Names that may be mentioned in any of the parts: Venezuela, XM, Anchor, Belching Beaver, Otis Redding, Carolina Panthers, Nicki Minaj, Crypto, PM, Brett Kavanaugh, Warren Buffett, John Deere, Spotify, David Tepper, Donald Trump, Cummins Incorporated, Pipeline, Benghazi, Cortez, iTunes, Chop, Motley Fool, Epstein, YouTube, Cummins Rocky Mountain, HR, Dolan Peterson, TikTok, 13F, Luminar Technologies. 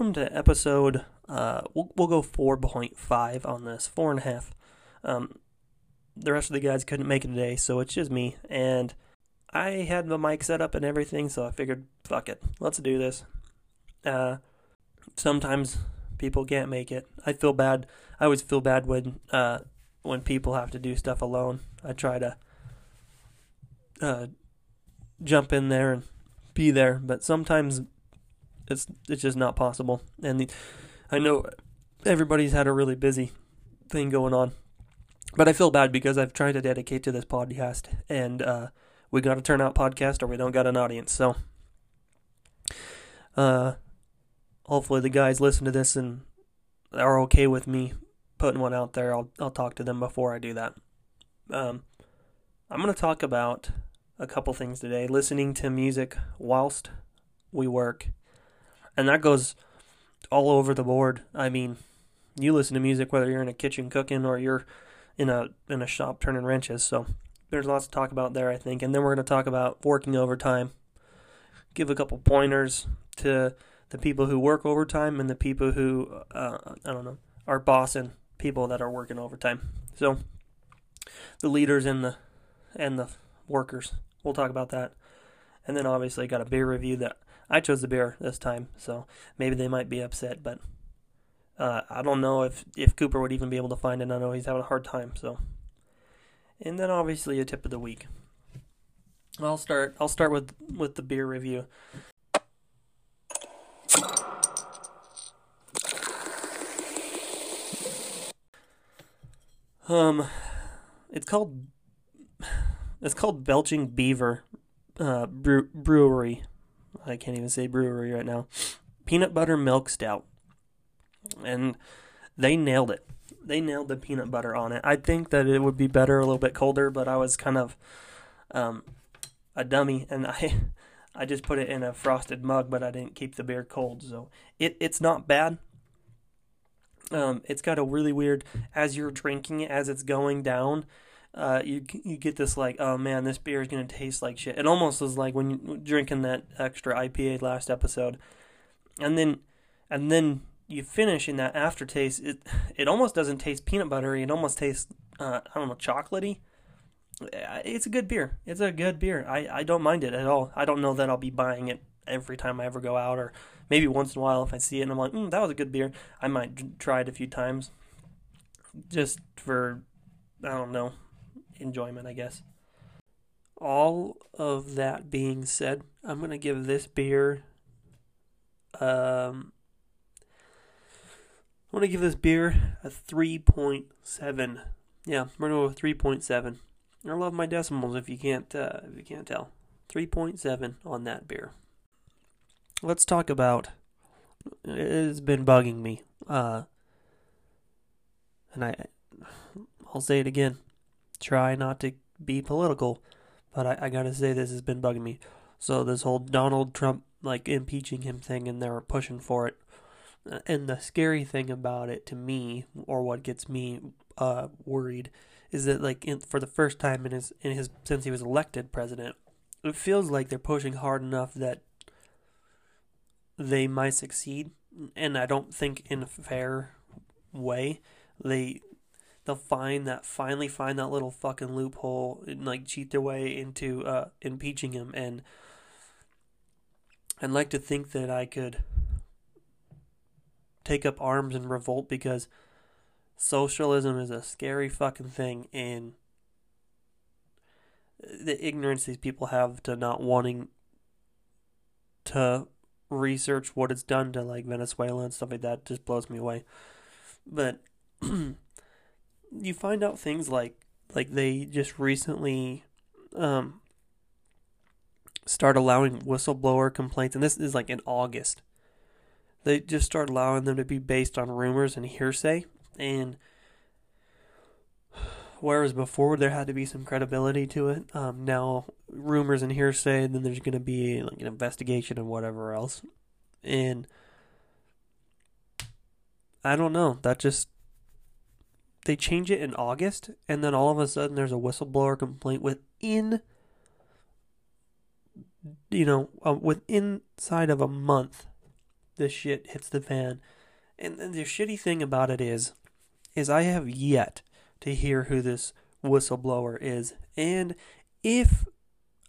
welcome to episode, we'll go 4.5 on this, 4.5. The rest of the guys couldn't make it today, so it's just me, and I had the mic set up and everything, so I figured, fuck it, let's do this. Sometimes people can't make it. I feel bad. I always feel bad when people have to do stuff alone. I try to jump in there and be there, but sometimes it's just not possible. And I know everybody's had a really busy thing going on, but I feel bad because I've tried to dedicate to this podcast, and we got a turnout podcast or we don't got an audience. So hopefully the guys listen to this and are okay with me putting one out there. I'll talk to them before I do that. I'm going to talk about a couple things today. Listening to music whilst we work. And that goes all over the board. I mean, you listen to music whether you're in a kitchen cooking or you're in a shop turning wrenches. So there's lots to talk about there, I think. And then we're going to talk about working overtime. Give a couple pointers to the people who work overtime and the people who, are bossing people that are working overtime. So the leaders and the workers. We'll talk about that. And then obviously got a beer review that I chose the beer this time, so maybe they might be upset, but I don't know if Cooper would even be able to find it. I know he's having a hard time, so. And then obviously a tip of the week. I'll start with the beer review. It's called Belching Beaver Brewery. I can't even say brewery right now. Peanut butter milk stout. And they nailed it. They nailed the peanut butter on it. I think that it would be better a little bit colder, but I was kind of a dummy, and I just put it in a frosted mug, but I didn't keep the beer cold, so it's not bad. It's got a really weird, as you're drinking it, as it's going down, you get this like, oh man, this beer is going to taste like shit. It almost was like when you're drinking that extra IPA last episode, and then you finish in that aftertaste. It almost doesn't taste peanut buttery. It almost tastes chocolatey. It's a good beer. It's a good beer. I don't mind it at all. I don't know that I'll be buying it every time I ever go out, or maybe once in a while if I see it and I'm like, that was a good beer. I might try it a few times, just for, I don't know, enjoyment, I guess. All of that being said, I'm going to give this beer, a 3.7. Yeah, we're going to go with 3.7. I love my decimals if you can't tell. 3.7 on that beer. Let's talk about, it's been bugging me, and I'll say it again, try not to be political, but I gotta say this has been bugging me. So this whole Donald Trump, like, impeaching him thing, and they're pushing for it, and the scary thing about it to me, or what gets me worried, is that, like, for the first time in his since he was elected president, it feels like they're pushing hard enough that they might succeed, and I don't think in a fair way. They'll finally find that little fucking loophole and, like, cheat their way into impeaching him. And I'd like to think that I could take up arms and revolt, because socialism is a scary fucking thing, and the ignorance these people have to not wanting to research what it's done to, like, Venezuela and stuff like that just blows me away. But you find out things like they just recently start allowing whistleblower complaints, and this is like in August. They just start allowing them to be based on rumors and hearsay, and whereas before there had to be some credibility to it, now rumors and hearsay, and then there's going to be like an investigation and whatever else. And I don't know, that just, they change it in August, and then all of a sudden there's a whistleblower complaint within, within inside of a month. this shit hits the fan. And the shitty thing about it is I have yet to hear who this whistleblower is. And if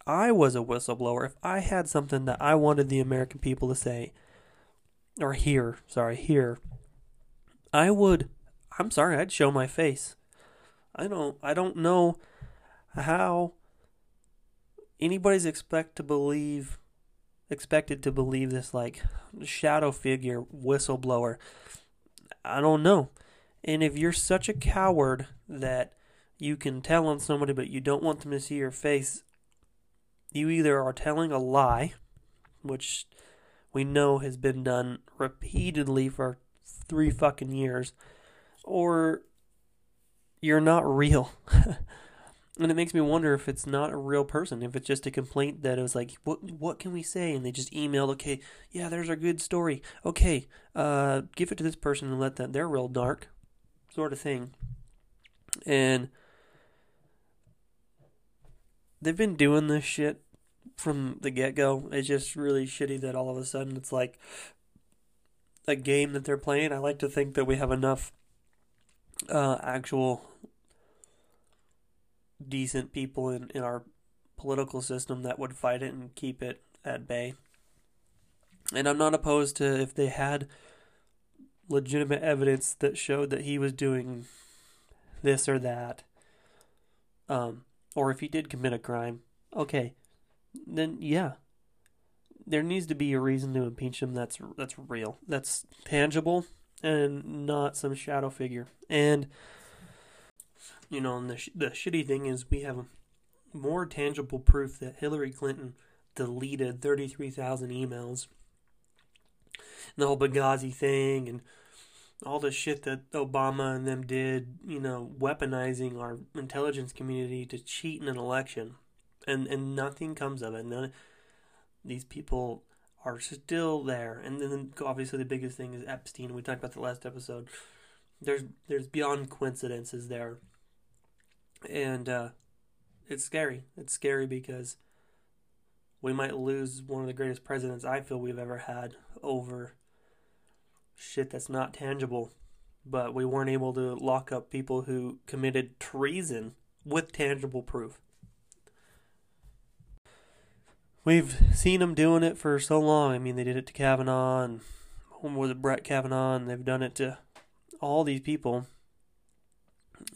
I was a whistleblower, if I had something that I wanted the American people to say, or hear, I'd show my face. I don't know how anybody's expected to believe this, like, shadow figure whistleblower. I don't know. And if you're such a coward that you can tell on somebody but you don't want them to see your face, you either are telling a lie, which we know has been done repeatedly for 3 fucking years, or you're not real. And it makes me wonder if it's not a real person, if it's just a complaint that it was like, what can we say? And they just emailed, okay, yeah, there's our good story. Okay, give it to this person and let them, they're real dark, sort of thing. And they've been doing this shit from the get-go. It's just really shitty that all of a sudden it's like a game that they're playing. I like to think that we have enough actual decent people in our political system that would fight it and keep it at bay. And I'm not opposed to if they had legitimate evidence that showed that he was doing this or that, or if he did commit a crime, okay, then yeah, there needs to be a reason to impeach him that's real, that's tangible, and not some shadow figure. And you know, and the shitty thing is we have more tangible proof that Hillary Clinton deleted 33,000 emails. And the whole Benghazi thing and all the shit that Obama and them did, you know, weaponizing our intelligence community to cheat in an election. And nothing comes of it. None, these people are still there. And then obviously the biggest thing is Epstein. We talked about the last episode. There's beyond coincidences there. And it's scary. It's scary because we might lose one of the greatest presidents I feel we've ever had over shit that's not tangible. But we weren't able to lock up people who committed treason with tangible proof. We've seen them doing it for so long. I mean, they did it to Kavanaugh and was it Brett Kavanaugh, and they've done it to all these people.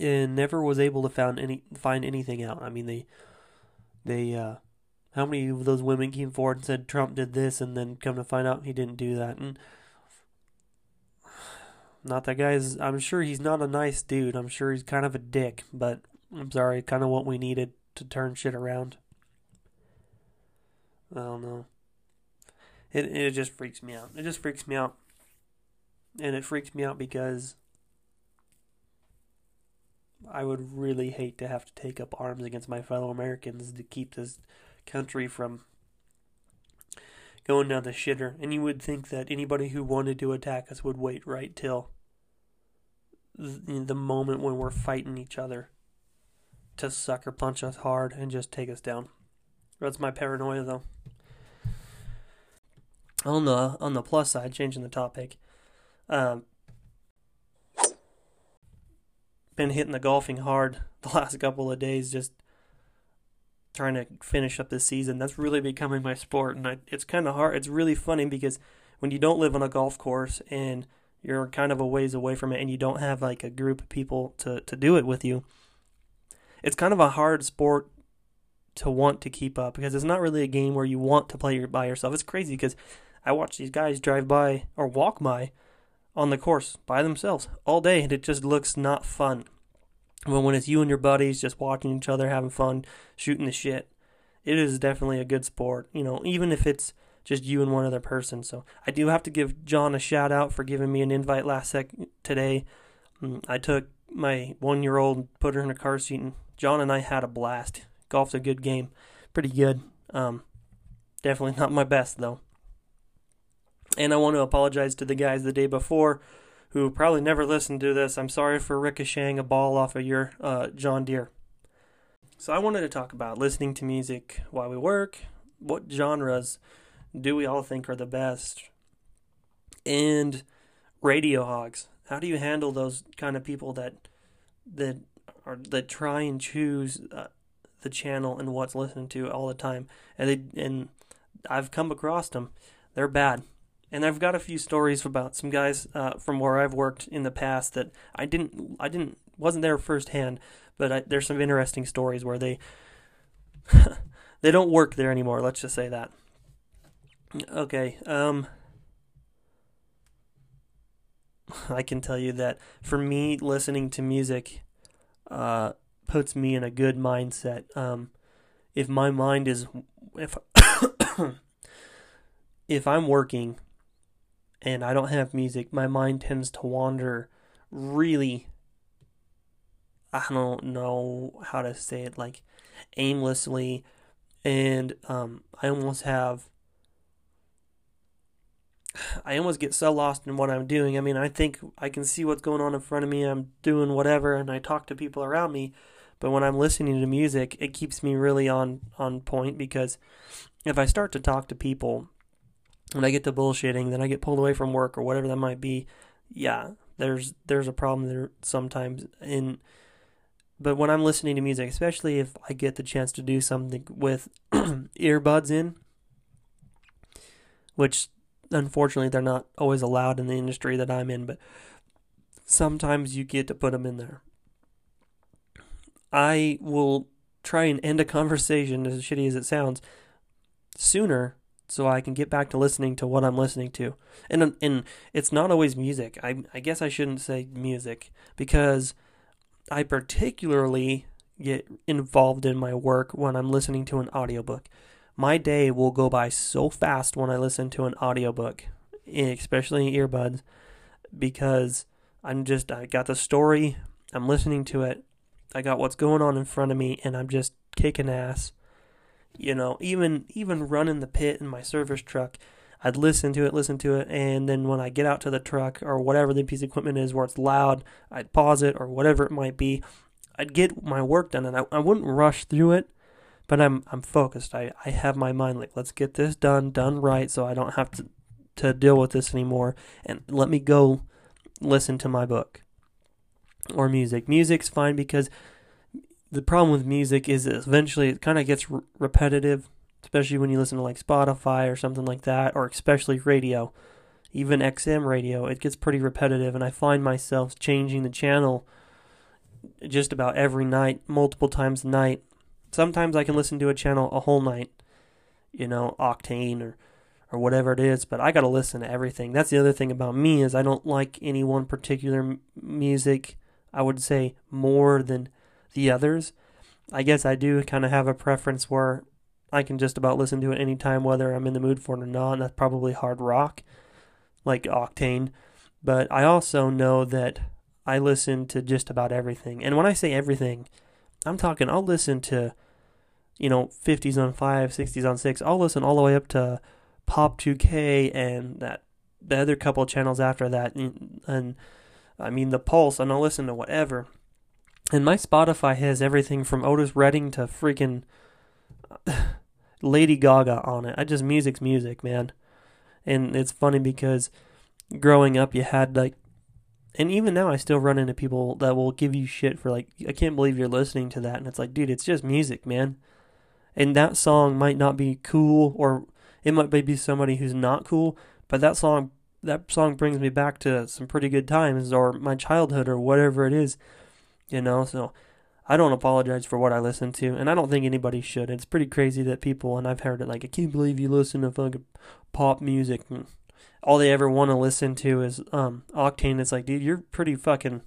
And never was able to find anything out. I mean, they how many of those women came forward and said Trump did this, and then come to find out he didn't do that? And not that guy's. I'm sure he's not a nice dude. I'm sure he's kind of a dick. But I'm sorry, kind of what we needed to turn shit around. I don't know. It just freaks me out. It just freaks me out, and it freaks me out because I would really hate to have to take up arms against my fellow Americans to keep this country from going down the shitter. And you would think that anybody who wanted to attack us would wait right till the moment when we're fighting each other to sucker punch us hard and just take us down. That's my paranoia, though. On the plus side, changing the topic, been hitting the golfing hard the last couple of days, just trying to finish up this season. That's really becoming my sport, and it's kind of hard. It's really funny because when you don't live on a golf course and you're kind of a ways away from it and you don't have like a group of people to do it with you, it's kind of a hard sport to want to keep up because it's not really a game where you want to play by yourself. It's crazy because I watch these guys drive by or walk by on the course by themselves all day, and it just looks not fun. But when it's you and your buddies just watching each other, having fun, shooting the shit, it is definitely a good sport, you know, even if it's just you and one other person. So I do have to give John a shout out for giving me an invite today. I took my 1-year-old, put her in a car seat, and John and I had a blast. Golf's a good game, pretty good. Definitely not my best though. And I want to apologize to the guys the day before who probably never listened to this. I'm sorry for ricocheting a ball off of your John Deere. So I wanted to talk about listening to music while we work. What genres do we all think are the best? and radio hogs. How do you handle those kind of people that try and choose the channel and what's listened to all the time? And I've come across them. They're bad. And I've got a few stories about some guys from where I've worked in the past that wasn't there firsthand, but there's some interesting stories where they don't work there anymore. Let's just say that. Okay. I can tell you that for me, listening to music puts me in a good mindset. If my mind is if I'm working and I don't have music, my mind tends to wander. Really, I don't know how to say it, like aimlessly, and I almost get so lost in what I'm doing. I mean, I think I can see what's going on in front of me. I'm doing whatever, and I talk to people around me. But when I'm listening to music, it keeps me really on point, because if I start to talk to people and I get to bullshitting, then I get pulled away from work or whatever that might be. Yeah, there's a problem there sometimes. But when I'm listening to music, especially if I get the chance to do something with earbuds in, which unfortunately they're not always allowed in the industry that I'm in, but sometimes you get to put them in there. I will try and end a conversation, as shitty as it sounds, sooner so I can get back to listening to what I'm listening to. And it's not always music. I guess I shouldn't say music, because I particularly get involved in my work when I'm listening to an audiobook. My day will go by so fast when I listen to an audiobook, especially earbuds, because I got the story, I'm listening to it, I got what's going on in front of me, and I'm just kicking ass. You know, even running the pit in my service truck, I'd listen to it, and then when I get out to the truck or whatever the piece of equipment is where it's loud, I'd pause it or whatever it might be. I'd get my work done, and I wouldn't rush through it. But I'm focused. I have my mind like, let's get this done right, so I don't have to deal with this anymore. And let me go listen to my book or music. Music's fine, because the problem with music is eventually it kind of gets repetitive, especially when you listen to like Spotify or something like that, or especially radio, even XM radio. It gets pretty repetitive, and I find myself changing the channel just about every night, multiple times a night. Sometimes I can listen to a channel a whole night, you know, Octane or whatever it is, but I got to listen to everything. That's the other thing about me, is I don't like any one particular music, I would say, more than the others. I guess I do kind of have a preference where I can just about listen to it anytime, whether I'm in the mood for it or not, and that's probably hard rock, like Octane. But I also know that I listen to just about everything. And when I say everything, I'm talking, I'll listen to, you know, 50s on 5, 60s on 6. I'll listen all the way up to Pop 2K and the other couple of channels after that. And I mean, the Pulse, and I'll listen to whatever. And my Spotify has everything from Otis Redding to freaking Lady Gaga on it. Music's music, man. And it's funny, because growing up, you had like, and even now I still run into people that will give you shit for like, I can't believe you're listening to that. And it's like, dude, it's just music, man. And that song might not be cool, or it might be somebody who's not cool, but that song brings me back to some pretty good times, or my childhood, or whatever it is, you know. So I don't apologize for what I listen to, and I don't think anybody should. It's pretty crazy that people, and I've heard it like, I can't believe you listen to fucking pop music. All they ever want to listen to is Octane. It's like, dude, you're pretty fucking,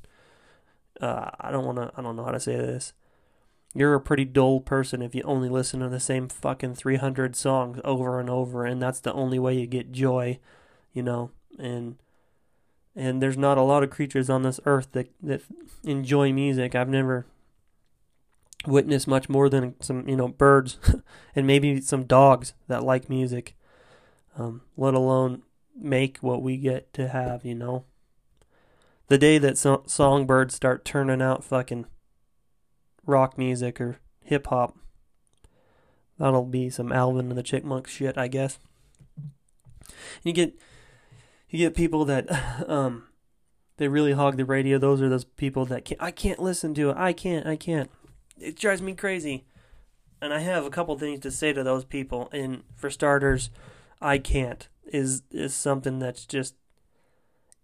I don't know how to say this. You're a pretty dull person if you only listen to the same fucking 300 songs over and over, and that's the only way you get joy, you know. And there's not a lot of creatures on this earth that enjoy music. I've never witnessed much more than some, you know, birds and maybe some dogs that like music, let alone make what we get to have, you know. The day that songbirds start turning out fucking rock music or hip-hop, that'll be some Alvin and the Chipmunks shit, I guess. And you get You get people that they really hog the radio. Those are those people that can't, I can't listen to it. I can't. It drives me crazy. And I have a couple things to say to those people. And for starters, I can't is something that's just,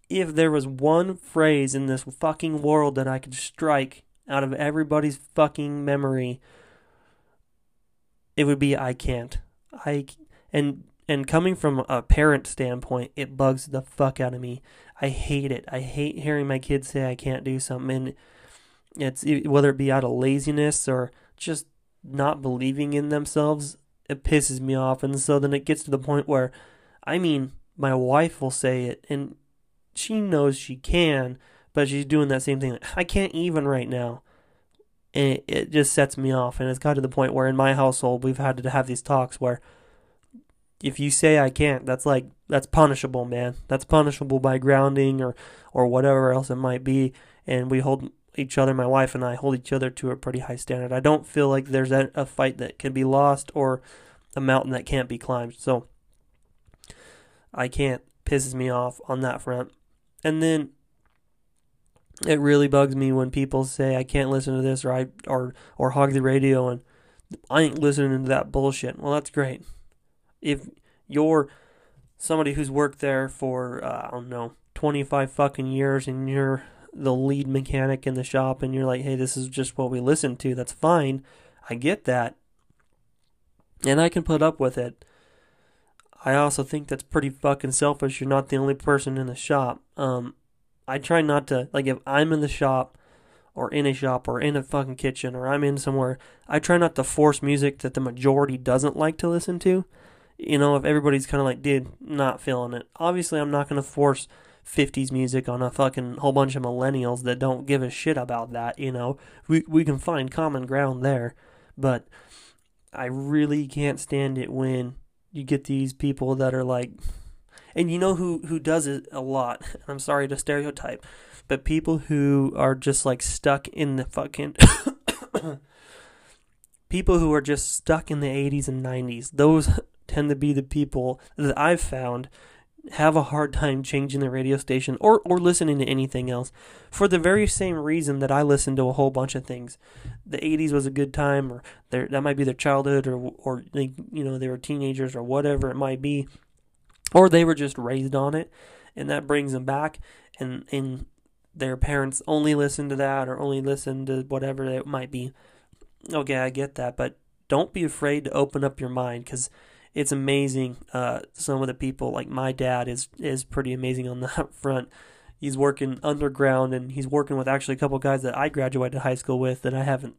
if there was one phrase in this fucking world that I could strike out of everybody's fucking memory, it would be I can't. And coming from a parent standpoint, it bugs the fuck out of me. I hate it. I hate hearing my kids say I can't do something. And it's, whether it be out of laziness or just not believing in themselves, it pisses me off. And so then it gets to the point where, I mean, my wife will say it, and she knows she can, but she's doing that same thing. Like, I can't even right now. And it just sets me off. And it's got to the point where in my household, we've had to have these talks where, if you say I can't, that's punishable, man. That's punishable by grounding or whatever else it might be. And we hold each other, my wife and I, hold each other to a pretty high standard. I don't feel like there's a fight that can be lost or a mountain that can't be climbed. So I can't pisses me off on that front. And then it really bugs me when people say I can't listen to this or hog the radio and I ain't listening to that bullshit. Well, that's great. If you're somebody who's worked there for, 25 fucking years and you're the lead mechanic in the shop and you're like, hey, this is just what we listen to, that's fine. I get that. And I can put up with it. I also think that's pretty fucking selfish. You're not the only person in the shop. I try not to, like, if I'm in the shop or in a fucking kitchen or I'm in somewhere, I try not to force music that the majority doesn't like to listen to. You know, if everybody's kind of like, dude, not feeling it. Obviously, I'm not going to force 50s music on a fucking whole bunch of millennials that don't give a shit about that, you know. We can find common ground there, but I really can't stand it when you get these people that are like, and you know who does it a lot, I'm sorry to stereotype, but people who are just like stuck in the fucking... people who are just stuck in the 80s and 90s, those tend to be the people that I've found have a hard time changing the radio station or listening to anything else for the very same reason that I listen to a whole bunch of things. The 80s was a good time, or that might be their childhood, or they, you know, they were teenagers or whatever it might be, or they were just raised on it, and that brings them back, and their parents only listen to that or only listen to whatever it might be. Okay, I get that, but don't be afraid to open up your mind, because it's amazing. Some of the people, like my dad, is pretty amazing on that front. He's working underground, and he's working with actually a couple guys that I graduated high school with that I haven't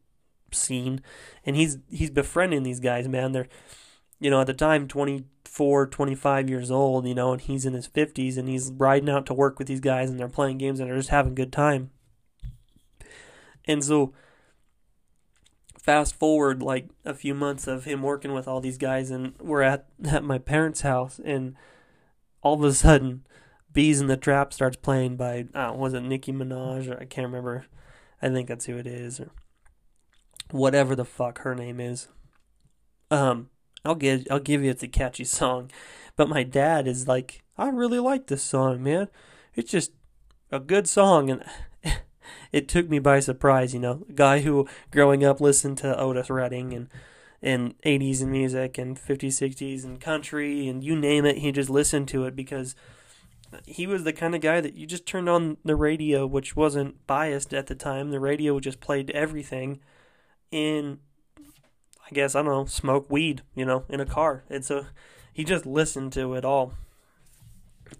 seen, and he's befriending these guys, man. They're, you know, at the time 24, 25 years old, you know, and he's in his 50s, and he's riding out to work with these guys, and they're playing games, and they're just having a good time. And so fast forward like a few months of him working with all these guys, and we're at my parents' house, and all of a sudden Bees in the Trap starts playing by, was it Nicki Minaj? Or I can't remember. I think that's who it is, or whatever the fuck her name is. I'll give you, it's a catchy song. But my dad is like, I really like this song, man. It's just a good song. And it took me by surprise, you know, a guy who growing up listened to Otis Redding and 80s and music and 50s, 60s and country and you name it, he just listened to it because he was the kind of guy that you just turned on the radio, which wasn't biased at the time. The radio just played everything, and I guess, I don't know, smoke weed, you know, in a car. And so he just listened to it all,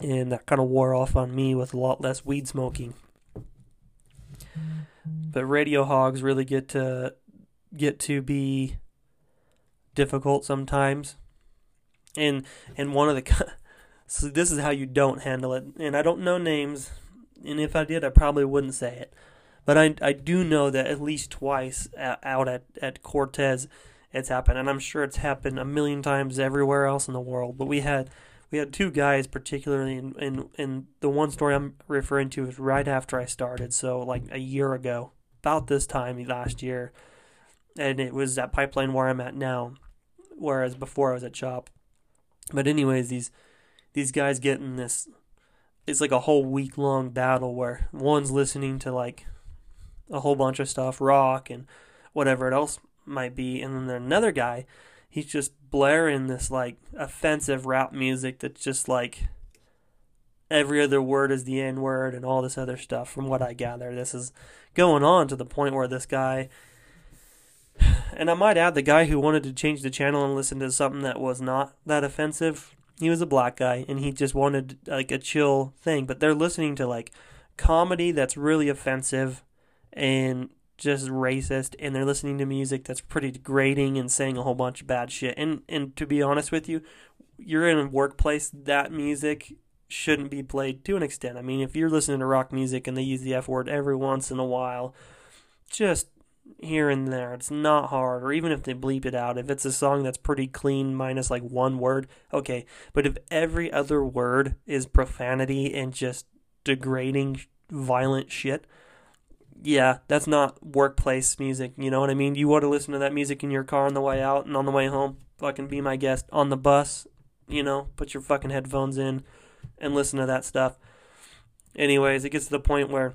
and that kind of wore off on me with a lot less weed smoking. But radio hogs really get to be difficult sometimes, and one of the, so this is how you don't handle it. And I don't know names, and if I did, I probably wouldn't say it. But I do know that at least twice out at Cortez, it's happened, and I'm sure it's happened a million times everywhere else in the world. But we had two guys particularly, and the one story I'm referring to is right after I started, so like a year ago, about this time last year, and it was at Pipeline where I'm at now, whereas before I was at Chop. But anyways, these guys get in this it's like a whole week long battle where one's listening to like a whole bunch of stuff, rock and whatever it else might be, and then there's another guy, he's just blaring this like offensive rap music that's just like every other word is the N-word and all this other stuff. From what I gather, this is going on to the point where this guy, and I might add, the guy who wanted to change the channel and listen to something that was not that offensive, he was a black guy, and he just wanted like a chill thing, but they're listening to like comedy that's really offensive and just racist, and they're listening to music that's pretty degrading and saying a whole bunch of bad shit. And to be honest with you, you're in a workplace, that music shouldn't be played to an extent. I mean, if you're listening to rock music and they use the F word every once in a while, just here and there, it's not hard. Or even if they bleep it out, if it's a song that's pretty clean minus like one word, okay. But if every other word is profanity and just degrading, violent shit, yeah, that's not workplace music, you know what I mean? You want to listen to that music in your car on the way out and on the way home, fucking be my guest. On the bus, you know, put your fucking headphones in and listen to that stuff. Anyways, it gets to the point where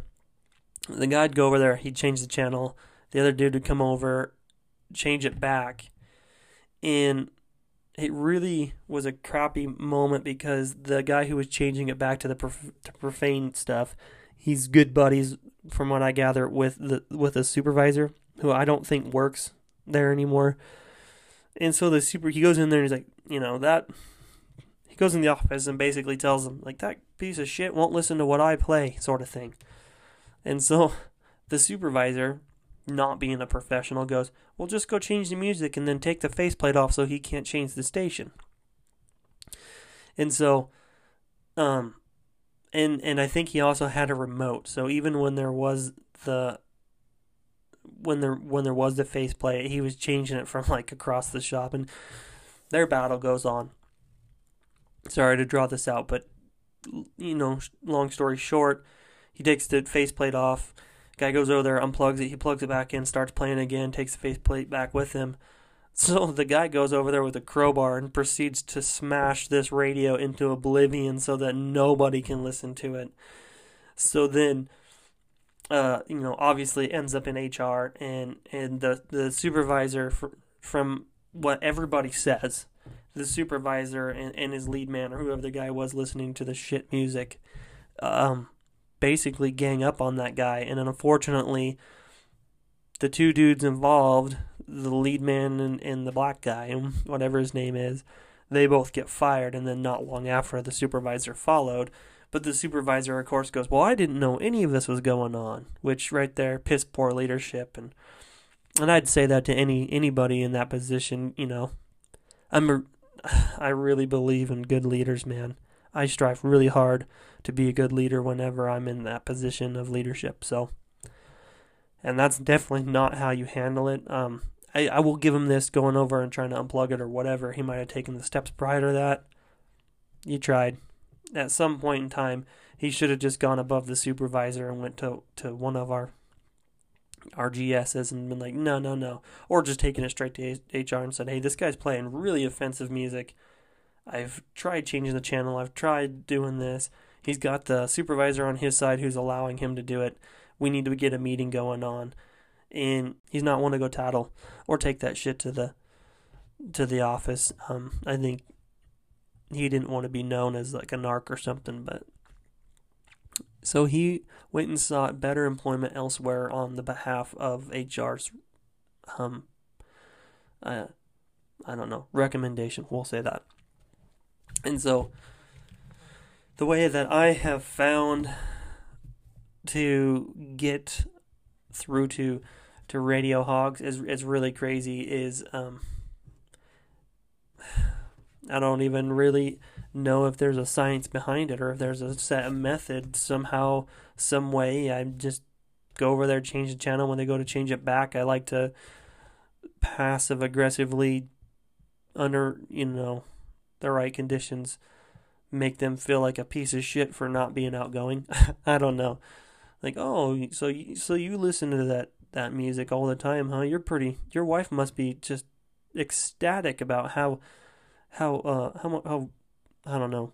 the guy'd go over there, he'd change the channel, the other dude would come over, change it back, and it really was a crappy moment because the guy who was changing it back to the profane stuff, he's good buddies, from what I gather, with a supervisor who I don't think works there anymore. And so he goes in there and he's like, you know, that, he goes in the office and basically tells them, like, that piece of shit won't listen to what I play, sort of thing. And so the supervisor, not being a professional, goes, well, just go change the music and then take the faceplate off so he can't change the station. And so, And I think he also had a remote. So even when there was the faceplate, he was changing it from like across the shop, and their battle goes on. Sorry to draw this out, but you know, long story short, he takes the faceplate off. Guy goes over there, unplugs it, he plugs it back in, starts playing again, takes the faceplate back with him. So the guy goes over there with a crowbar and proceeds to smash this radio into oblivion so that nobody can listen to it. So then, you know, obviously it ends up in HR, and the supervisor, from what everybody says, the supervisor and his lead man, or whoever the guy was listening to the shit music, basically gang up on that guy. And unfortunately, the two dudes involved, the lead man and the black guy, and whatever his name is, they both get fired, and then not long after, the supervisor followed. But the supervisor, of course, goes, well, I didn't know any of this was going on, which right there, piss poor leadership. And I'd say that to anybody in that position, you know. I really believe in good leaders, man. I strive really hard to be a good leader whenever I'm in that position of leadership, so. And that's definitely not how you handle it. I will give him this, going over and trying to unplug it or whatever. He might have taken the steps prior to that. You tried. At some point in time, he should have just gone above the supervisor and went to one of our GSs and been like, no. Or just taken it straight to HR and said, hey, this guy's playing really offensive music. I've tried changing the channel. I've tried doing this. He's got the supervisor on his side who's allowing him to do it. We need to get a meeting going on, and he's not one to go tattle or take that shit to the office. I think he didn't want to be known as like a narc or something, but so he went and sought better employment elsewhere on the behalf of HR's, I don't know, recommendation. We'll say that. And so the way that I have found to get through to radio hogs is really crazy. I don't even really know if there's a science behind it or if there's a set method somehow, some way. I just go over there, change the channel. When they go to change it back, I like to passive aggressively, under the right conditions, make them feel like a piece of shit for not being outgoing. I don't know. Like, oh, so you listen to that music all the time, huh? You're pretty. Your wife must be just ecstatic about how I don't know,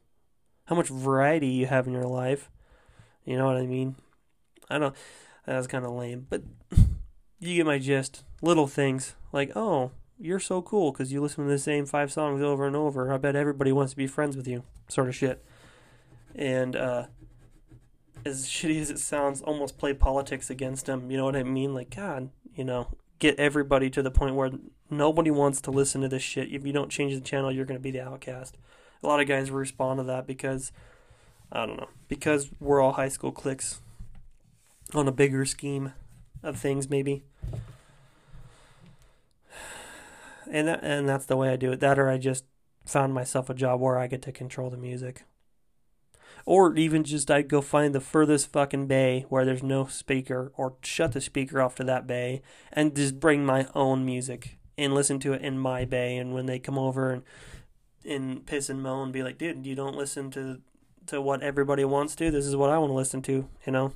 how much variety you have in your life. You know what I mean? I don't. That was kind of lame, but you get my gist. Little things like, oh, you're so cool because you listen to the same 5 songs over and over. I bet everybody wants to be friends with you, sort of shit. And as shitty as it sounds, almost play politics against them. You know what I mean? Like, God, you know, get everybody to the point where nobody wants to listen to this shit. If you don't change the channel, you're going to be the outcast. A lot of guys respond to that because, I don't know, because we're all high school cliques on a bigger scheme of things, maybe. And that's the way I do it. That or I just found myself a job where I get to control the music. Or even just I'd go find the furthest fucking bay where there's no speaker, or shut the speaker off to that bay and just bring my own music and listen to it in my bay. And when they come over and piss and moan, be like, dude, you don't listen to what everybody wants to. This is what I want to listen to, you know?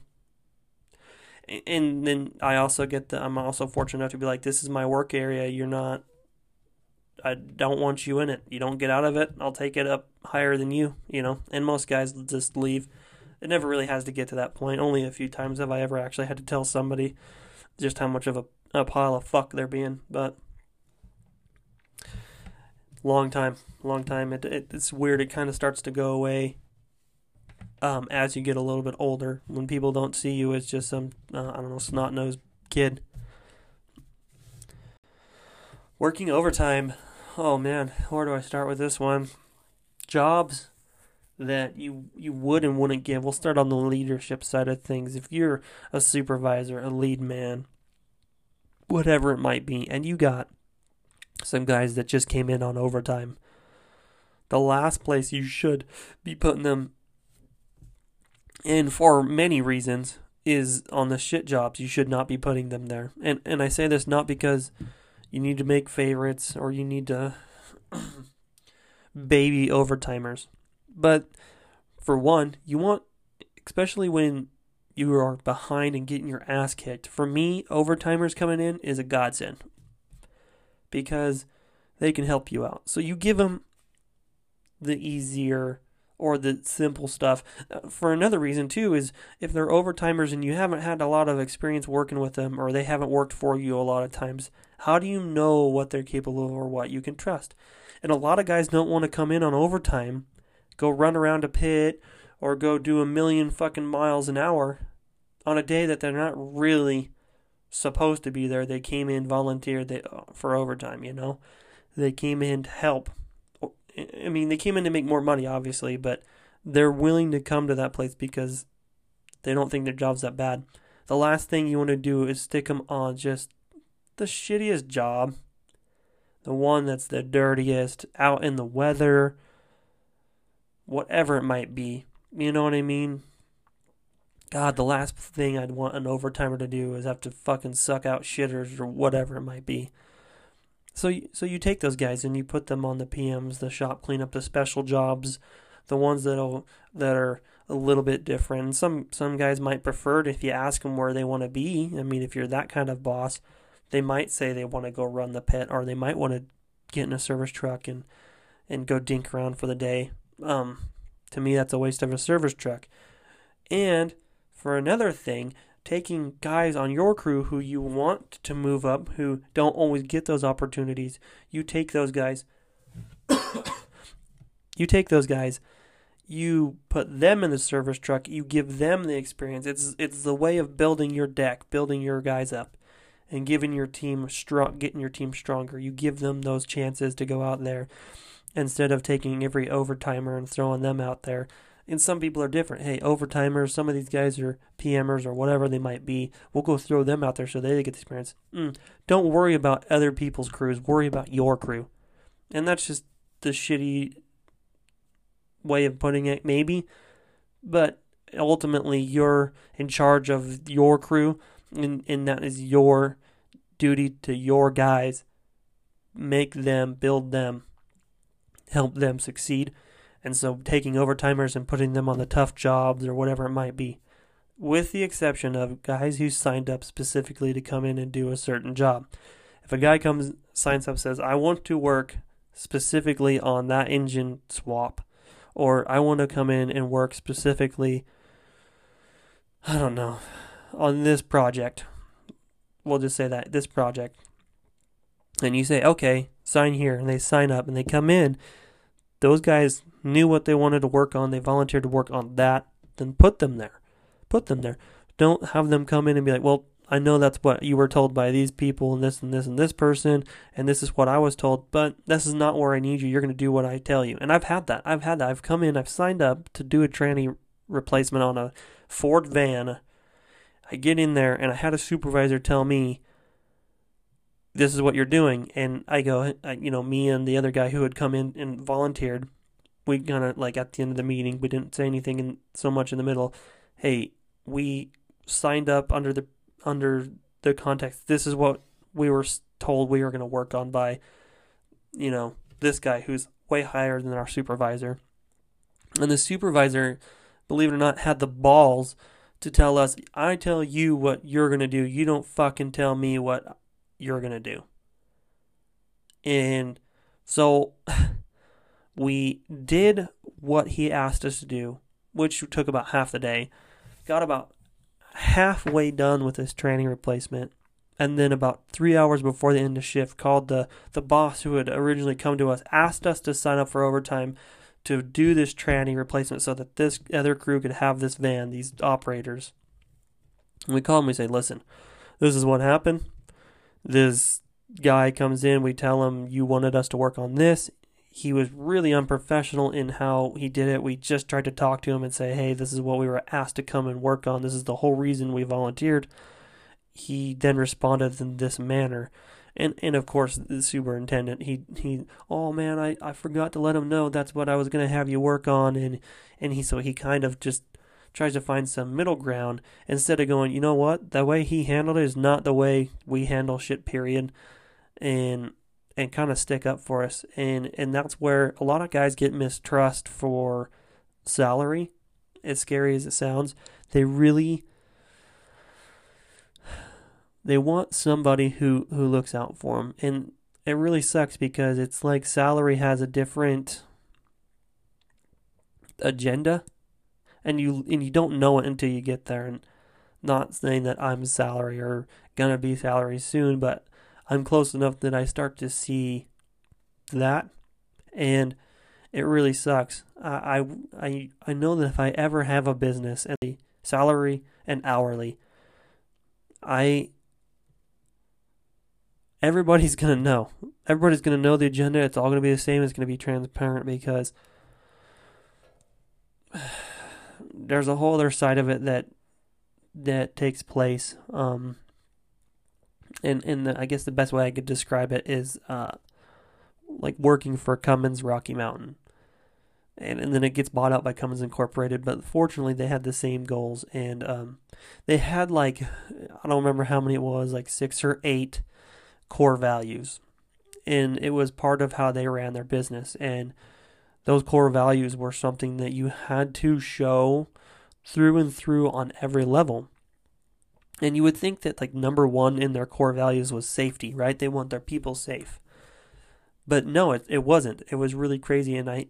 And then I also I'm also fortunate enough to be like, this is my work area. I don't want you in it. You don't get out of it. I'll take it up higher than you, you know. And most guys just leave. It never really has to get to that point. Only a few times have I ever actually had to tell somebody just how much of a pile of fuck they're being. But long time. It's weird. It kind of starts to go away as you get a little bit older. When people don't see you as just some snot-nosed kid. Working overtime. Oh man, where do I start with this one? Jobs that you would and wouldn't give. We'll start on the leadership side of things. If you're a supervisor, a lead man, whatever it might be, and you got some guys that just came in on overtime, the last place you should be putting them in for many reasons is on the shit jobs. You should not be putting them there. And I say this not because you need to make favorites or you need to baby overtimers. But for one, you want, especially when you are behind and getting your ass kicked. For me, overtimers coming in is a godsend because they can help you out. So you give them the easier or the simple stuff. For another reason too is if they're overtimers and you haven't had a lot of experience working with them or they haven't worked for you a lot of times, how do you know what they're capable of or what you can trust? And a lot of guys don't want to come in on overtime, go run around a pit, or go do 1,000,000 fucking miles an hour on a day that they're not really supposed to be there. They came in, volunteered for overtime, you know? They came in to help. I mean, they came in to make more money, obviously, but they're willing to come to that place because they don't think their job's that bad. The last thing you want to do is stick them on just the shittiest job, the one that's the dirtiest, out in the weather, whatever it might be. You know what I mean? God, the last thing I'd want an overtimer to do is have to fucking suck out shitters or whatever it might be. So you take those guys and you put them on the PMs, the shop cleanup, the special jobs, the ones that are a little bit different. And some guys might prefer it if you ask them where they want to be. I mean, if you're that kind of boss, they might say they want to go run the pit, or they might want to get in a service truck and go dink around for the day. To me, that's a waste of a service truck. And for another thing, taking guys on your crew who you want to move up, who don't always get those opportunities, you take those guys, you put them in the service truck, you give them the experience. It's the way of building your deck, building your guys up. And getting your team stronger. You give them those chances to go out there instead of taking every overtimer and throwing them out there. And some people are different. Hey, overtimers, some of these guys are PMers or whatever they might be. We'll go throw them out there so they get the experience. Don't worry about other people's crews. Worry about your crew. And that's just the shitty way of putting it, maybe. But ultimately, you're in charge of your crew. And that is your duty to your guys. Make them, build them, help them succeed. And so taking overtimers and putting them on the tough jobs or whatever it might be, with the exception of guys who signed up specifically to come in and do a certain job. If a guy signs up, says, I want to work specifically on that engine swap, or I want to come in and work specifically, I don't know, on this project. We'll just say that, this project. And you say, okay, sign here, and they sign up, and they come in. Those guys knew what they wanted to work on. They volunteered to work on that. Then put them there. Put them there. Don't have them come in and be like, well, I know that's what you were told by these people and this and this and this person, and this is what I was told, but this is not where I need you. You're going to do what I tell you. And I've had that. I've come in. I've signed up to do a tranny replacement on a Ford van. I get in there, and I had a supervisor tell me, this is what you're doing. And I go, you know, me and the other guy who had come in and volunteered, we kind of, like, at the end of the meeting, we didn't say anything in, so much in the middle. Hey, we signed up under the context. This is what we were told we were going to work on by, you know, this guy who's way higher than our supervisor. And the supervisor, believe it or not, had the balls to tell us, I tell you what you're going to do. You don't fucking tell me what you're going to do. And so we did what he asked us to do, which took about half the day. Got about halfway done with this tranny replacement, and then about 3 hours before the end of shift, called the boss who had originally come to us, asked us to sign up for overtime to do this tranny replacement so that this other crew could have this van, these operators. And we call him, we say, listen, this is what happened. This guy comes in, we tell him you wanted us to work on this. He was really unprofessional in how he did it. We just tried to talk to him and say, hey, this is what we were asked to come and work on. This is the whole reason we volunteered. He then responded in this manner. And of course, the superintendent, he oh, man, I forgot to let him know that's what I was going to have you work on. And he kind of just tries to find some middle ground instead of going, you know what, the way he handled it is not the way we handle shit, period. And kind of stick up for us. And that's where a lot of guys get mistrust for salary, as scary as it sounds. They want somebody who looks out for them. And it really sucks because it's like salary has a different agenda, and you don't know it until you get there. And not saying that I'm salary or gonna be salary soon, but I'm close enough that I start to see that, and it really sucks. I know that if I ever have a business, and salary and hourly, everybody's gonna know. Everybody's gonna know the agenda. It's all gonna be the same. It's gonna be transparent because there's a whole other side of it that takes place. And I guess the best way I could describe it is like working for Cummins Rocky Mountain. And then it gets bought out by Cummins Incorporated. But fortunately, they had the same goals. And they had like, I don't remember how many it was, like 6 or 8 core values. And it was part of how they ran their business. And those core values were something that you had to show through and through on every level. And you would think that, like, number one in their core values was safety, right? They want their people safe. But no, it wasn't. It was really crazy. And I,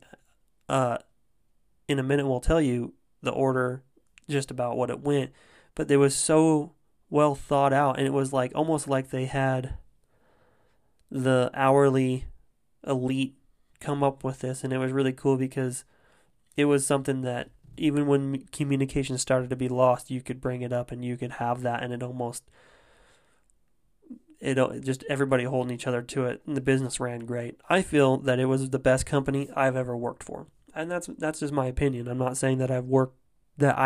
in a minute, will tell you the order just about what it went. But it was so well thought out. And it was like almost like they had the hourly elite come up with this. And it was really cool because it was something that, even when communication started to be lost, you could bring it up and you could have that, and it just everybody holding each other to it, and the business ran great. I feel that it was the best company I've ever worked for, and that's just my opinion. I'm not saying that I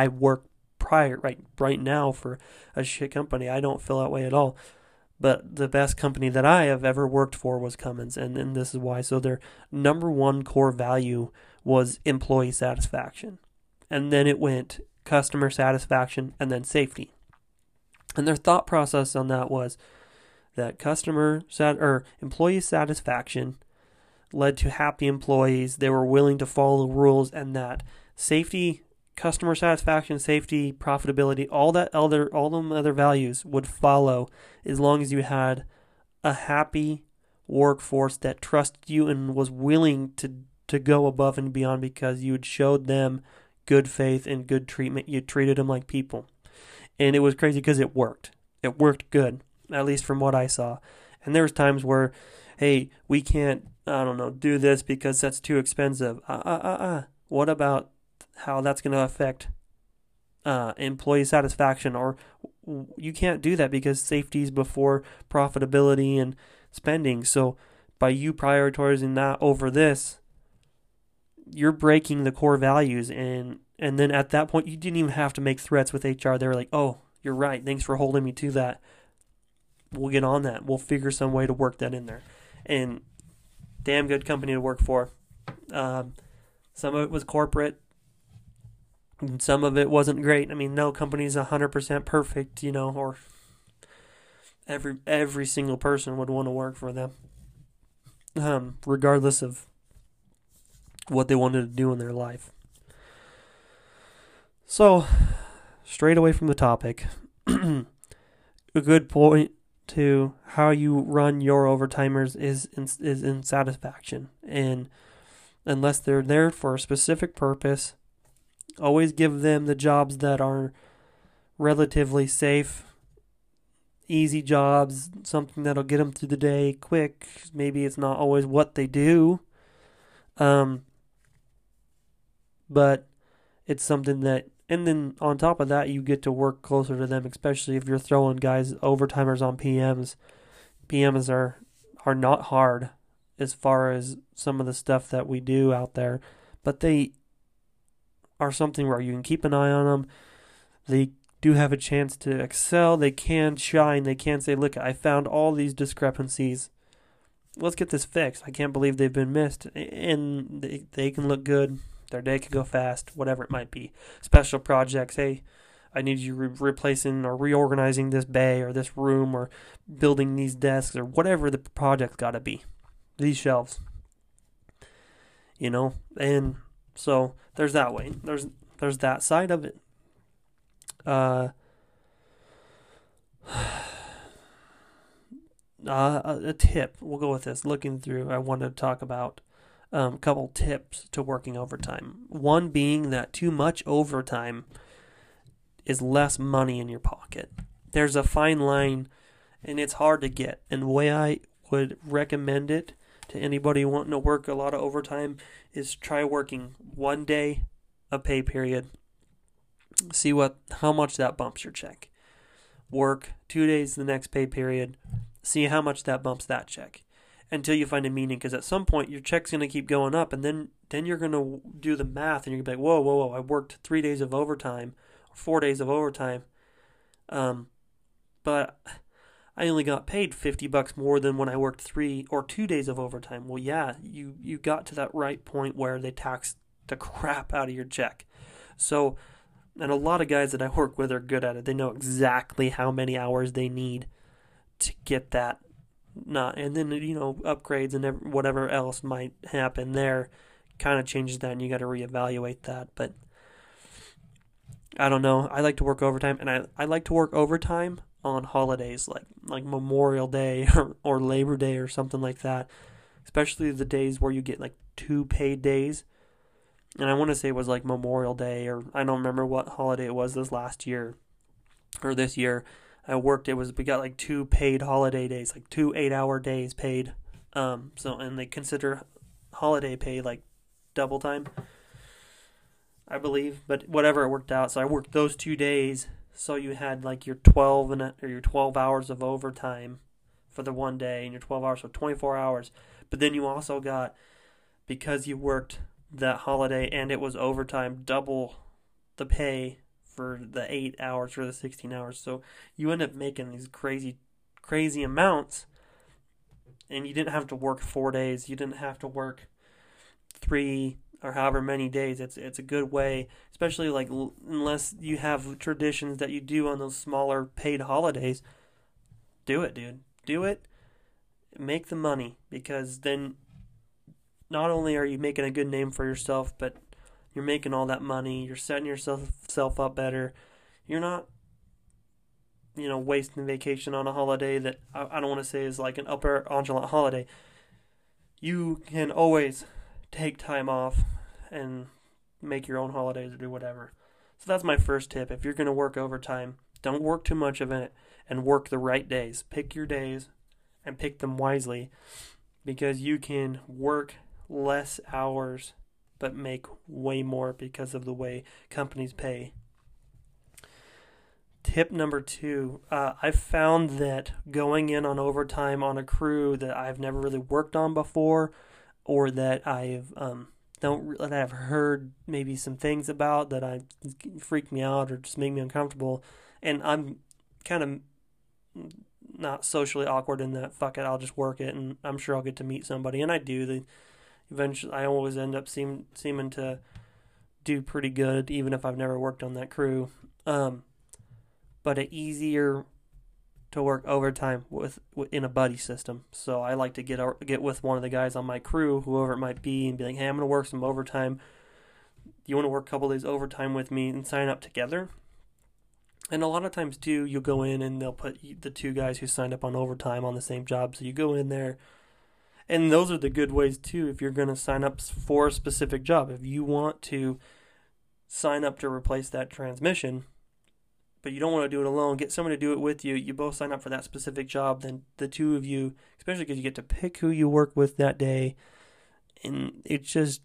work prior right now for a shit company. I don't feel that way at all. But the best company that I have ever worked for was Cummins, and this is why. So their number one core value was employee satisfaction. And then it went customer satisfaction and then safety. And their thought process on that was that employee satisfaction led to happy employees. They were willing to follow the rules, and that safety, customer satisfaction, safety, profitability, all them other values would follow as long as you had a happy workforce that trusted you and was willing to to go above and beyond because you had showed them good faith and good treatment. You treated them like people. And it was crazy because it worked. It worked good, at least from what I saw. And there was times where, hey, we can't, I don't know, do this because that's too expensive. What about how that's going to affect employee satisfaction? Or you can't do that because safety is before profitability and spending. So by you prioritizing that over this, you're breaking the core values. And then at that point, you didn't even have to make threats with HR. They were like, oh, you're right. Thanks for holding me to that. We'll get on that. We'll figure some way to work that in there. And damn good company to work for. Some of it was corporate. And some of it wasn't great. I mean, no company's 100% perfect, you know, or every single person would want to work for them, regardless of what they wanted to do in their life. So, straight away from the topic, a good point to how you run your overtimers is in satisfaction. And unless they're there for a specific purpose, always give them the jobs that are relatively safe, easy jobs, something that'll get them through the day quick. Maybe it's not always what they do, but it's something that. And then on top of that, you get to work closer to them, especially if you're throwing guys overtimers on PMs. PMs are not hard as far as some of the stuff that we do out there, but they are something where you can keep an eye on them. They do have a chance to excel. They can shine. They can say, look, I found all these discrepancies. Let's get this fixed. I can't believe they've been missed. And they can look good. Their day could go fast, whatever it might be. Special projects, hey, I need you replacing or reorganizing this bay or this room or building these desks or whatever the project's got to be. These shelves, you know, and so there's that way. There's that side of it. A tip, we'll go with this. Looking through, I wanted to talk about a couple tips to working overtime. One being that too much overtime is less money in your pocket. There's a fine line, and it's hard to get. And the way I would recommend it to anybody wanting to work a lot of overtime is try working one day a pay period. See how much that bumps your check. Work 2 days the next pay period. See how much that bumps that check. Until you find a meaning, because at some point your check's going to keep going up, and then you're going to do the math, and you're going to be like, whoa, I worked 3 days of overtime, 4 days of overtime, but I only got paid $50 more than when I worked 3 or 2 days of overtime. Well, yeah, you got to that right point where they taxed the crap out of your check. So, and a lot of guys that I work with are good at it. They know exactly how many hours they need to get that. And then, you know, upgrades and whatever else might happen there kind of changes that, and you got to reevaluate that. But I don't know. I like to work overtime, and I like to work overtime on holidays like Memorial Day or Labor Day or something like that, especially the days where you get like two paid days. And I want to say it was like Memorial Day, or I don't remember what holiday it was this year. I worked, we got like two paid holiday days, like 2 8-hour days paid. And they consider holiday pay like double time, I believe, but whatever, it worked out. So I worked those 2 days. So you had like your 12 hours of overtime for the one day and your 12 hours, so 24 hours. But then you also got, because you worked that holiday and it was overtime, double the pay for the 8 hours, for the 16 hours. So you end up making these crazy, crazy amounts, and you didn't have to work 4 days. You didn't have to work 3 or however many days. It's a good way, especially like unless you have traditions that you do on those smaller paid holidays. Do it, dude. Do it. Make the money, because then not only are you making a good name for yourself, but you're making all that money. You're setting yourself up better. You're not, you know, wasting vacation on a holiday that I don't want to say is like an upper echelon holiday. You can always take time off and make your own holidays or do whatever. So that's my first tip. If you're going to work overtime, don't work too much of it and work the right days. Pick your days and pick them wisely, because you can work less hours but make way more because of the way companies pay. Tip number 2, I found that going in on overtime on a crew that I've never really worked on before, or that I've heard maybe some things about that I freak me out or just make me uncomfortable, and I'm kind of not socially awkward in that. Fuck it, I'll just work it, and I'm sure I'll get to meet somebody. And I do. Eventually, I always end up seeming to do pretty good, even if I've never worked on that crew. But it's easier to work overtime in a buddy system. So I like to get with one of the guys on my crew, whoever it might be, and be like, hey, I'm going to work some overtime. You want to work a couple days overtime with me and sign up together? And a lot of times, too, you'll go in and they'll put the two guys who signed up on overtime on the same job. So you go in there, and those are the good ways, too, if you're going to sign up for a specific job. If you want to sign up to replace that transmission, but you don't want to do it alone, get somebody to do it with you. You both sign up for that specific job. Then the two of you, especially because you get to pick who you work with that day, and it's just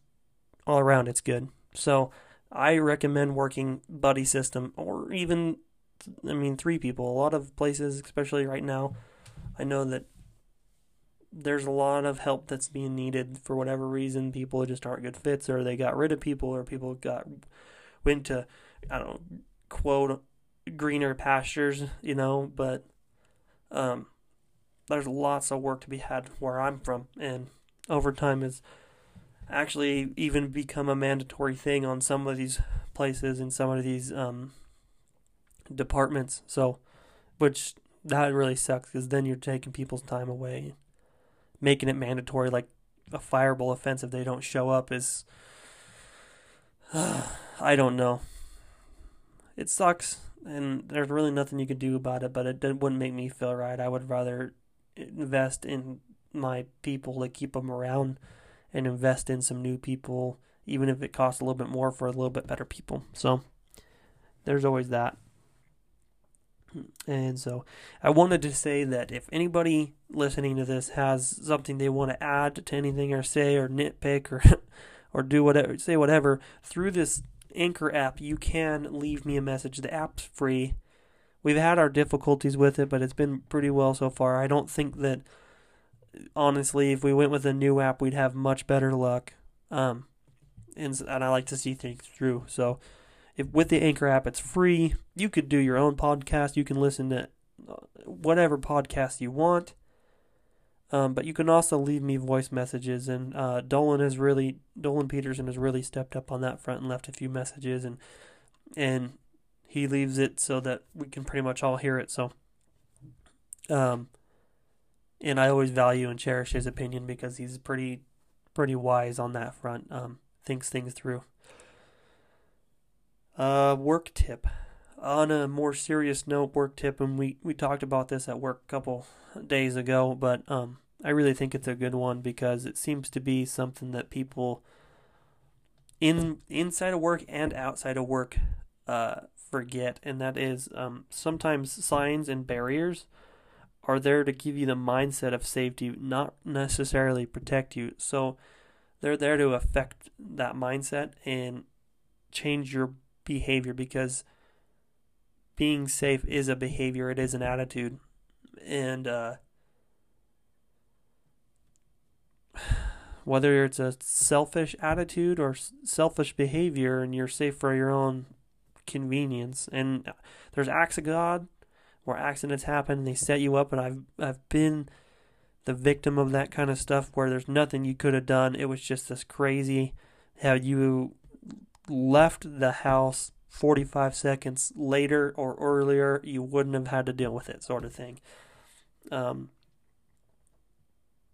all around, it's good. So I recommend working buddy system, or even, three people. A lot of places, especially right now, I know that there's a lot of help that's being needed for whatever reason. People just aren't good fits, or they got rid of people, or people went to, quote, greener pastures, but there's lots of work to be had where I'm from, and overtime is actually even become a mandatory thing on some of these places and some of these departments. So, which that really sucks, because then you're taking people's time away, making it mandatory, like a fireable offense if they don't show up is, I don't know. It sucks, and there's really nothing you could do about it, but it wouldn't make me feel right. I would rather invest in my people to keep them around and invest in some new people, even if it costs a little bit more for a little bit better people. So there's always that. And so I wanted to say that if anybody listening to this has something they want to add to anything or say or nitpick or do whatever, say whatever, through this Anchor app, you can leave me a message. The app's free. We've had our difficulties with it, but it's been pretty well so far. I don't think that, honestly, if we went with a new app, we'd have much better luck. And I like to see things through. So with the Anchor app, it's free. You could do your own podcast. You can listen to whatever podcast you want. But you can also leave me voice messages, and Dolan Peterson has really stepped up on that front and left a few messages, and he leaves it so that we can pretty much all hear it. So, and I always value and cherish his opinion, because he's pretty wise on that front. Thinks things through. Work tip. On a more serious note, work tip, and we talked about this at work a couple days ago, but I really think it's a good one, because it seems to be something that people inside of work and outside of work forget, and that is sometimes signs and barriers are there to give you the mindset of safety, not necessarily protect you. So they're there to affect that mindset and change your behavior, because being safe is a behavior, it is an attitude, and whether it's a selfish attitude or selfish behavior, and you're safe for your own convenience. And there's acts of God where accidents happen and they set you up, and I've been the victim of that kind of stuff, where there's nothing you could have done. It was just this crazy how you left the house 45 seconds later or earlier, you wouldn't have had to deal with it, sort of thing.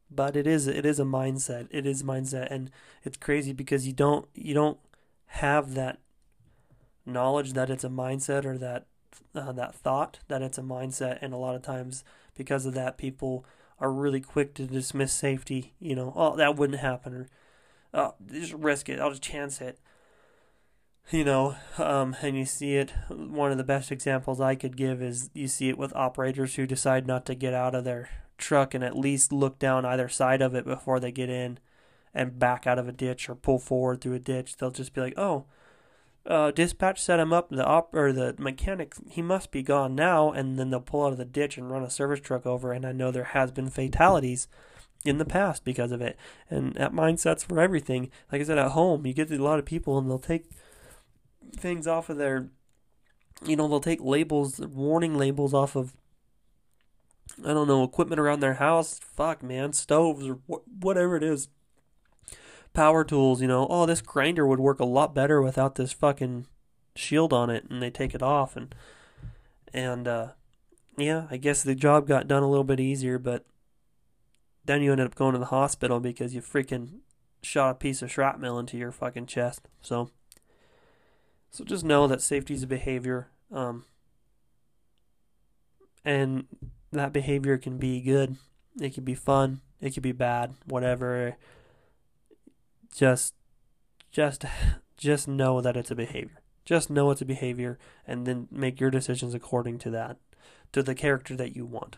But it is a mindset. It is mindset, and it's crazy, because you don't have that knowledge that it's a mindset, or that thought that it's a mindset. And a lot of times, because of that, people are really quick to dismiss safety. Oh, that wouldn't happen, or just risk it. I'll just chance it. You know, and you see it. One of the best examples I could give is you see it with operators who decide not to get out of their truck and at least look down either side of it before they get in and back out of a ditch or pull forward through a ditch. They'll just be like, oh, dispatch set him up, the mechanic, he must be gone now. And then they'll pull out of the ditch and run a service truck over. And I know there has been fatalities in the past because of it. And that mindset's for everything. Like I said, at home, you get a lot of people and they'll take things off of their, you know, they'll take labels, warning labels off of, I don't know, equipment around their house, fuck man, stoves or whatever it is, power tools, you know, oh, this grinder would work a lot better without this fucking shield on it, and they take it off, and yeah, I guess the job got done a little bit easier, but then you ended up going to the hospital because you freaking shot a piece of shrapnel into your fucking chest, So just know that safety is a behavior, and that behavior can be good, it can be fun, it can be bad, whatever. Just know that it's a behavior. Just know it's a behavior, and then make your decisions according to that, to the character that you want.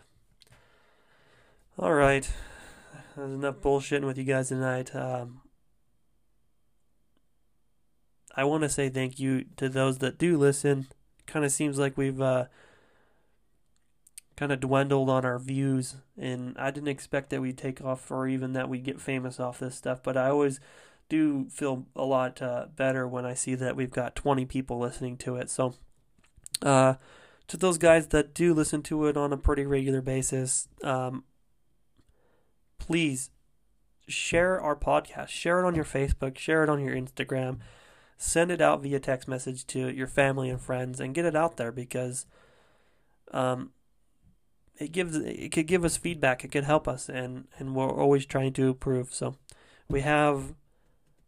All right, there's enough bullshitting with you guys tonight. I want to say thank you to those that do listen. Kind of seems like we've kind of dwindled on our views, and I didn't expect that we'd take off or even that we'd get famous off this stuff, but I always do feel a lot better when I see that we've got 20 people listening to it. So to those guys that do listen to it on a pretty regular basis, please share our podcast. Share it on your Facebook. Share it on your Instagram. Send it out via text message to your family and friends and get it out there, because it could give us feedback. It could help us, and we're always trying to improve. So we have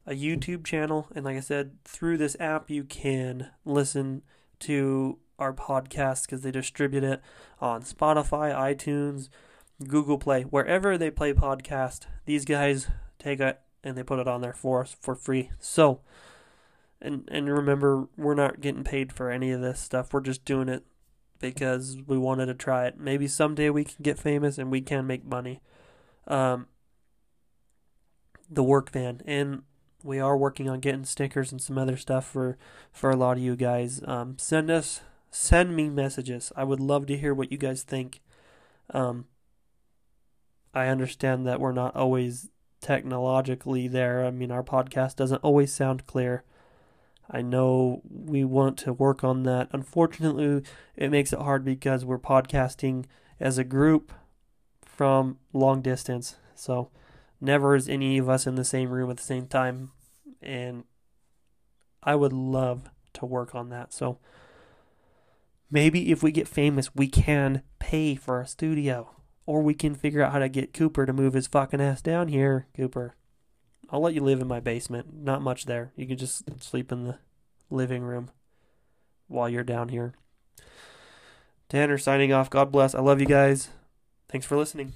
a YouTube channel, and like I said, through this app you can listen to our podcast because they distribute it on Spotify, iTunes, Google Play, wherever they play podcast. These guys take it and they put it on there for us for free. So And remember, we're not getting paid for any of this stuff. We're just doing it because we wanted to try it. Maybe someday we can get famous and we can make money. The work van. And we are working on getting stickers and some other stuff for a lot of you guys. Send me messages. I would love to hear what you guys think. I understand that we're not always technologically there. I mean, our podcast doesn't always sound clear. I know we want to work on that. Unfortunately, it makes it hard because we're podcasting as a group from long distance. So never is any of us in the same room at the same time. And I would love to work on that. So maybe if we get famous, we can pay for a studio. Or we can figure out how to get Cooper to move his fucking ass down here. Cooper, I'll let you live in my basement. Not much there. You can just sleep in the living room while you're down here. Tanner signing off. God bless. I love you guys. Thanks for listening.